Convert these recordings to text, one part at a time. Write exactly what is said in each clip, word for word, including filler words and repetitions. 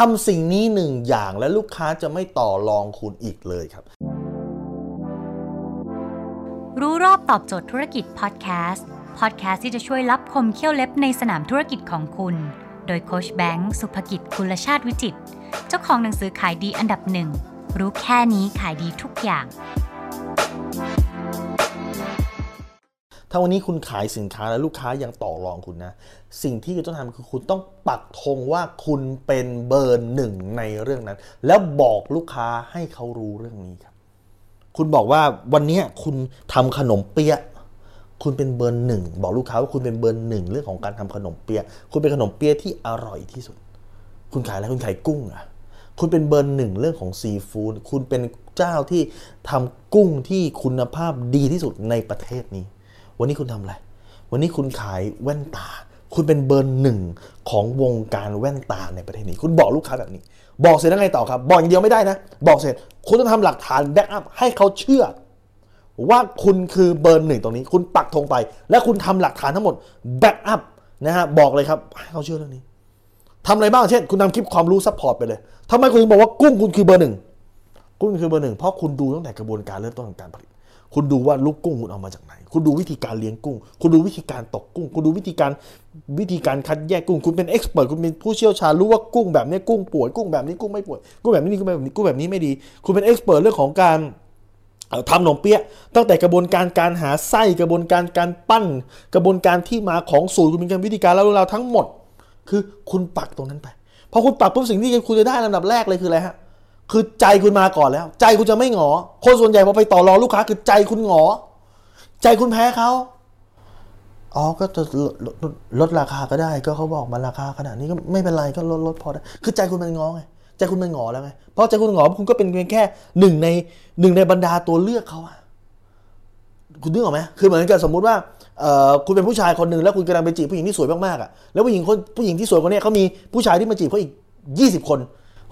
ทำสิ่งนี้หนึ่งอย่างและลูกค้าจะไม่ต่อรองคุณอีกเลยครับรู้รอบตอบโจทย์ธุรกิจพอดแคสต์พอดแคสต์ที่จะช่วยลับคมเขี้ยวเล็บในสนามธุรกิจของคุณโดยโค้ชแบงค์สุภกิจกุลชาติวิจิตรเจ้าของหนังสือขายดีอันดับหนึ่งรู้แค่นี้ขายดีทุกอย่างถ้าวันนี้คุณขายสินค้าและลูกค้ายังต่อรองคุณนะสิ่งที่คุณต้องทำคือคุณต้องปักธงว่าคุณเป็นเบอร์หนึ่งในเรื่องนั้นแล้วบอกลูกค้าให้เขารู้เรื่องนี้ครับคุณบอกว่าวันนี้คุณทำขนมเปี๊ยะคุณเป็นเบอร์หนึ่งบอกลูกค้าว่าคุณเป็นเบอร์หนึ่งเรื่องของการทำขนมเปี๊ยะคุณเป็นขนมเปี๊ยะที่อร่อยที่สุดคุณขายอะไรคุณขายกุ้งอ่ะคุณเป็นเบอร์หนึ่งเรื่องของซีฟู้ดคุณเป็นเจ้าที่ทำกุ้งที่คุณภาพดีที่สุดในประเทศนี้วันนี้คุณทำอะไรวันนี้คุณขายแว่นตาคุณเป็นเบอร์หนึ่งของวงการแว่นตาในประเทศนี้คุณบอกลูกค้าแบบนี้บอกเสร็จแล้วไงต่อครับบอกอย่างเดียวไม่ได้นะบอกเสร็จคุณต้องทำหลักฐานแบ็กอัพให้เขาเชื่อว่าคุณคือเบอร์หนึ่งตรงนี้คุณปักธงไปและคุณทำหลักฐานทั้งหมดแบ็กอัพนะฮะบอกเลยครับให้เขาเชื่อเรื่องนี้ทำอะไรบ้างเช่นคุณทำคลิปความรู้ซัพพอร์ตไปเลยทำไมคุณถึงบอกว่ากุ้งคุณคือเบอร์หนึ่งกุ้งคือเบอร์หนึ่งเพราะคุณดูตั้งแต่กระบวนการเริ่มต้นของการผลิตคุณดูว่าลูกกุ้งคุณเอามาจากไหนคุณดูวิธีการเลี้ยงกุ้งคุณดูวิธีการตกกุ้งคุณดูวิธีการวิธีการคัดแยกกุ้งคุณเป็นเอ็กซ์เพรสคุณเป็นผู้เชี่ยวชาญรู้ว่ากุ้งแบบนี้กุ้งป่วยกุ้งแบบนี้กุ้งไม่ป่วยกุ้งแบบนี้ดีกุ้งแบบนี้กุ้งแบบนี้ไม่ดีคุณเป็นเอ็กซ์เพรสเรื่องของการทำขนมเปี๊ยะตั้งแต่กระบวนการการหาไส้กระบวนการการปั้นกระบวนการที่มาของสูตรคุณเป็นการวิธีการแล้วเราทั้งหมดคือคุณปักตรงนั้นไปพอคุณปักปุ๊บสิ่งที่คุณจะได้ลำดับแรกเลยคืออะไรฮะคือใจคุณมาก่อนแล้วใจคุณจะไม่หงอคนส่วนใหญ่พอไปต่อรองลูกค้าคือใจคุณหงอใจคุณแพ้เขาอ๋อก็จะลดราคาก็ได้ก็เขาบอกมาราคาขนาดนี้ก็ไม่เป็นไรก็ลดลดพอได้คือใจคุณมันงอไงใจคุณมันหงอแล้วไงเพราะใจคุณหงอคุณก็เป็นเพียงแค่หนึ่งในหนึ่งในบรรดาตัวเลือกเขาอะคุณนึกออกไหมคือเหมือนกับสมมุติว่าคุณเป็นผู้ชายคนหนึ่งแล้วคุณกำลังไปจีบผู้หญิงที่สวยมากๆอะแล้วผู้หญิงคนผู้หญิงที่สวยคนนี้เขามีผู้ชายที่มาจีบเขาอีกยี่สิบคน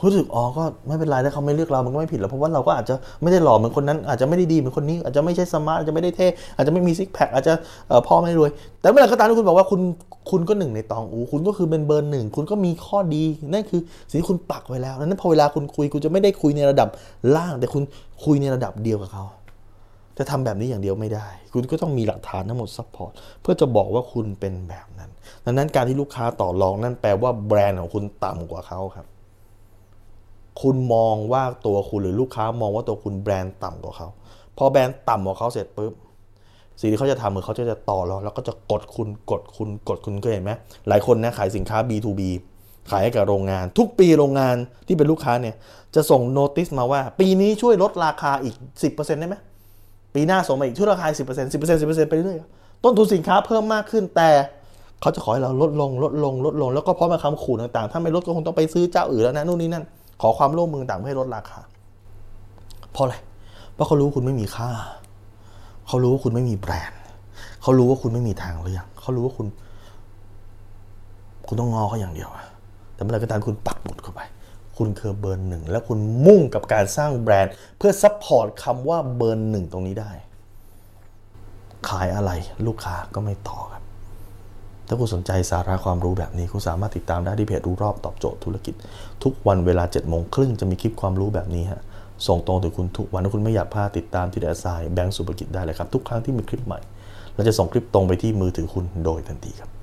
รู้สึกอ๋อก็ไม่เป็นไรถ้าเขาไม่เลือกเรามันก็ไม่ผิดหรอกเพราะว่าเราก็อาจจะไม่ได้หล่อเหมือนคนนั้นอาจจะไม่ได้ดีเหมือนคนนี้อาจจะไม่ใช่สมาร์ทอาจจะไม่ได้เท่อาจจะไม่มีซิกแพคอาจจะพ่อไม่รวยแต่เมื่อไหร่ก็ตามที่คุณบอกว่าคุณคุณก็หนึ่งในตองอูคุณก็คือเป็นเบอร์หนึ่งคุณก็มีข้อดีนั่นคือสิ่งที่คุณปักไว้แล้วนั้นพอเวลาคุณคุยคุณจะไม่ได้คุยในระดับล่างแต่คุณคุยในระดับเดียวกับเขาจะทำแบบนี้อย่างเดียวไม่ได้คุณก็ต้องมีหลักฐานทั้งหมดซัพพอร์ตเพื่อจะบอกว่าคุณเป็นแบบนั้นดังนั้นการที่ลูกค้าต่อรองนั่นแปลว่าแบรนด์ของคุณต่ำกว่าเขาครับคุณมองว่าตัวคุณหรือลูกค้ามองว่าตัวคุณแบรนด์ต่ำกว่าเขาพอแบรนด์ต่ำกว่าเขาเสร็จปุ๊บสิ่งที่เขาจะทำคือเขาจะต่อรองแล้วก็จะกดคุณกดคุณกดคุณเคยเห็นไหมหลายคนนะขายสินค้า บี ทู บี ขายให้กับโรงงานทุกปีโรงงานที่เป็นลูกค้าเนี่ยจะส่งโนติสมาว่าปีนี้ช่วยลดราคาอีก สิบเปอร์เซ็นต์ ได้ไหมปีหน้าส่งมาอีกช่วยราคา สิบเปอร์เซ็นต์ สิบเปอร์เซ็นต์ สิบเปอร์เซ็นต์ ไปเรื่อยต้นทุนสินค้าเพิ่มมากขึ้นแต่เขาจะขอให้เราลดลงลดลงลดลงแล้วก็พร้อมมาคำขู่ต่างๆถ้าไม่ลดก็คงต้องไปซื้อเจ้าอื่นแล้วนะนู่นนี่นั่นขอความร่วมมือต่างเพื่อให้ลดราคาเพราะอะไรเพราะเขารู้คุณไม่มีค่าเขารู้ว่าคุณไม่มีแบรนด์เขารู้ว่าคุณไม่มีทางเลือกเขารู้ว่าคุณคุณต้องงอเขาอย่างเดียวแต่เมื่อไรก็ตามคุณปักหมุดเข้าไปคุณคือเบอร์หนึ่งและคุณมุ่งกับการสร้างแบรนด์เพื่อซัพพอร์ตคำว่าเบอร์หนึ่งตรงนี้ได้ขายอะไรลูกค้าก็ไม่ต่อครับถ้าคุณสนใจสาระความรู้แบบนี้คุณสามารถติดตามได้ที่เพจรู้รอบตอบโจทย์ธุรกิจทุกวันเวลา เจ็ดโมงครึ่งจะมีคลิปความรู้แบบนี้ฮะส่งตรงถึงคุณทุกวันถ้าคุณไม่อยากพลาดติดตามที่เดอะไซน์แบงค์สุภกิจได้เลยครับทุกครั้งที่มีคลิปใหม่เราจะส่งคลิปตรงไปที่มือถือคุณโดยทันทีครับ